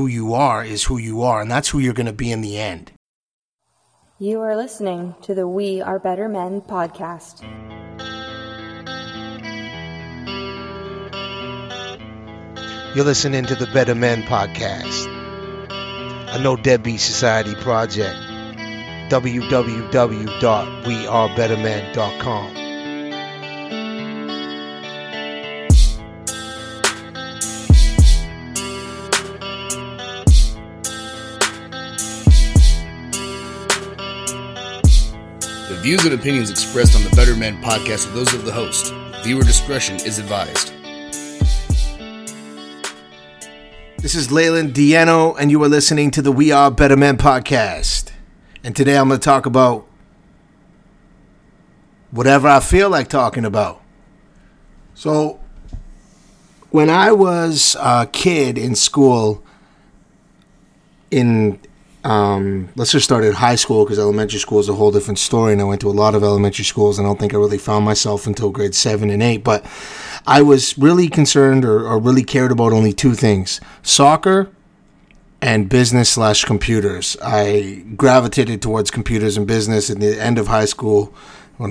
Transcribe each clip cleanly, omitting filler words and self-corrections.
Who you are is who you are, and that's who you're going to be in the end. You are listening to the We Are Better Men podcast. You're listening to the Better Men podcast, a No Deadbeat Society project. www.wearebettermen.com. The views and opinions expressed on the Better Men podcast are those of the host. Viewer discretion is advised. This is Leyland Dieno, and you are listening to the We Are Better Men podcast. And today I'm going to talk about whatever I feel like talking about. So, when I was a kid in school, in let's just start at high school, because elementary school is a whole different story, and I went to a lot of elementary schools, and I don't think I really found myself until grade 7 and 8, but I was really concerned or really cared about only two things: soccer and business/computers. I gravitated towards computers and business at the end of high school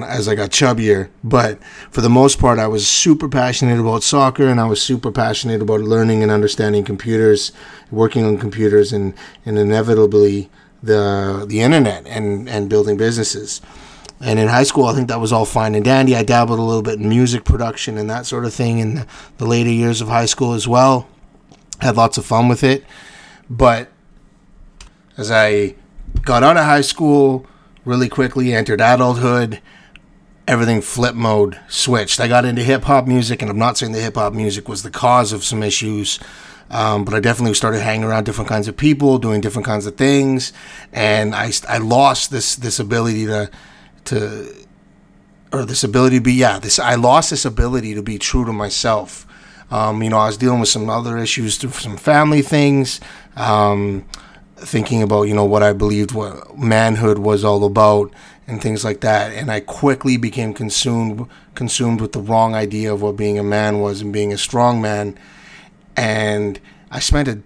as I got chubbier. But for the most part, I was super passionate about soccer, and I was super passionate about learning and understanding computers, working on computers, and inevitably the internet and building businesses. And in high school, I think that was all fine and dandy. I dabbled a little bit in music production and that sort of thing in the later years of high school as well. Had lots of fun with it. But as I got out of high school, really quickly entered adulthood, everything flip mode switched. I got into hip-hop music, and I'm not saying the hip-hop music was the cause of some issues, but I definitely started hanging around different kinds of people, doing different kinds of things, and I lost this ability to be true to myself. I was dealing with some other issues through some family things, thinking about, what I believed what manhood was all about and things like that. And I quickly became consumed with the wrong idea of what being a man was and being a strong man. And I spent a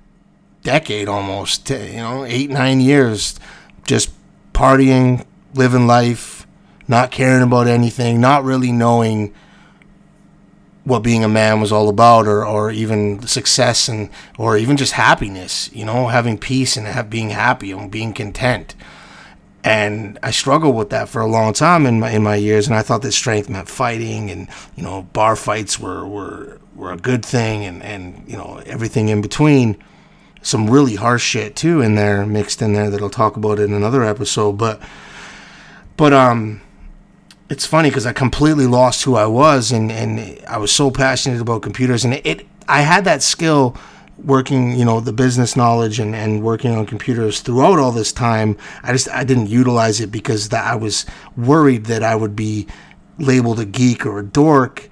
decade almost, 8-9 years just partying, living life, not caring about anything, not really knowing what being a man was all about, or even success, and or even just happiness, having peace and being happy and being content. And I struggled with that for a long time in my years, and I thought that strength meant fighting, and bar fights were a good thing, and everything in between. Some really harsh shit too mixed in there that I'll talk about in another episode, but it's funny because I completely lost who I was, and I was so passionate about computers, and I had that skill working, the business knowledge and working on computers throughout all this time. I didn't utilize it because I was worried that I would be labeled a geek or a dork,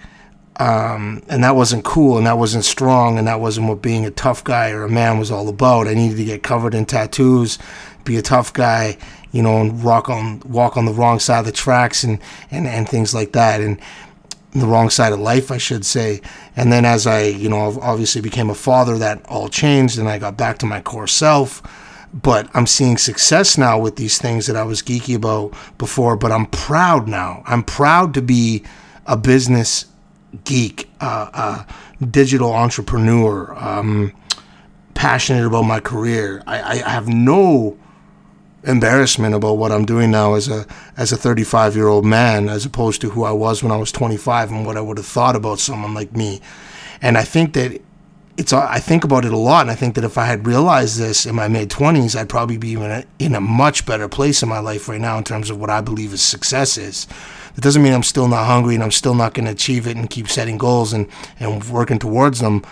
and that wasn't cool, and that wasn't strong, and that wasn't what being a tough guy or a man was all about. I needed to get covered in tattoos, be a tough guy, and walk on the wrong side of the tracks and things like that, and the wrong side of life, I should say. And then as I, obviously became a father, that all changed, and I got back to my core self. But I'm seeing success now with these things that I was geeky about before, but I'm proud now. I'm proud to be a business geek, a digital entrepreneur, passionate about my career. I have no embarrassment about what I'm doing now as a 35-year-old man, as opposed to who I was when I was 25 and what I would have thought about someone like me. And I think that I think about it a lot, and I think that if I had realized this in my mid-20s, I'd probably be in a much better place in my life right now in terms of what I believe is success is. It doesn't mean I'm still not hungry and I'm still not going to achieve it and keep setting goals and working towards them,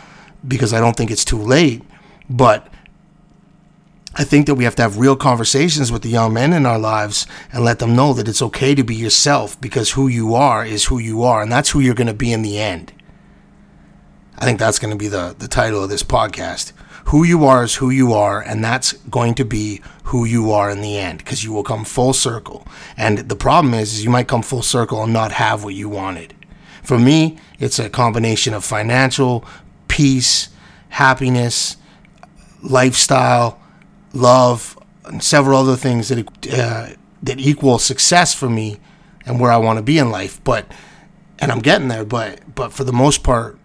because I don't think it's too late. But I think that we have to have real conversations with the young men in our lives and let them know that it's okay to be yourself, because who you are is who you are, and that's who you're going to be in the end. I think that's going to be the title of this podcast. Who you are is who you are, and that's going to be who you are in the end, because you will come full circle. And the problem is you might come full circle and not have what you wanted. For me, it's a combination of financial, peace, happiness, lifestyle, love, and several other things that equal success for me and where I want to be in life. And I'm getting there, but for the most part,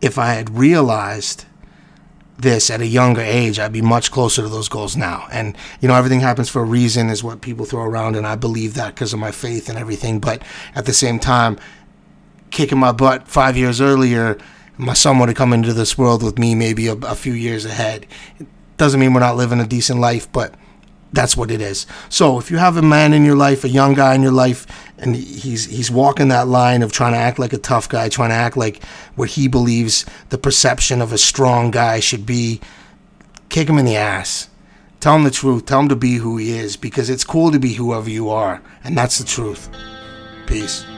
if I had realized this at a younger age, I'd be much closer to those goals now. And, you know, everything happens for a reason is what people throw around, and I believe that because of my faith and everything. But at the same time, kicking my butt 5 years earlier, my son would have come into this world with me maybe a few years ahead. It doesn't mean we're not living a decent life, but that's what it is. So if you have a man in your life, a young guy in your life, and he's walking that line of trying to act like a tough guy, trying to act like what he believes the perception of a strong guy should be, kick him in the ass. Tell him the truth. Tell him to be who he is, because it's cool to be whoever you are, and that's the truth. Peace.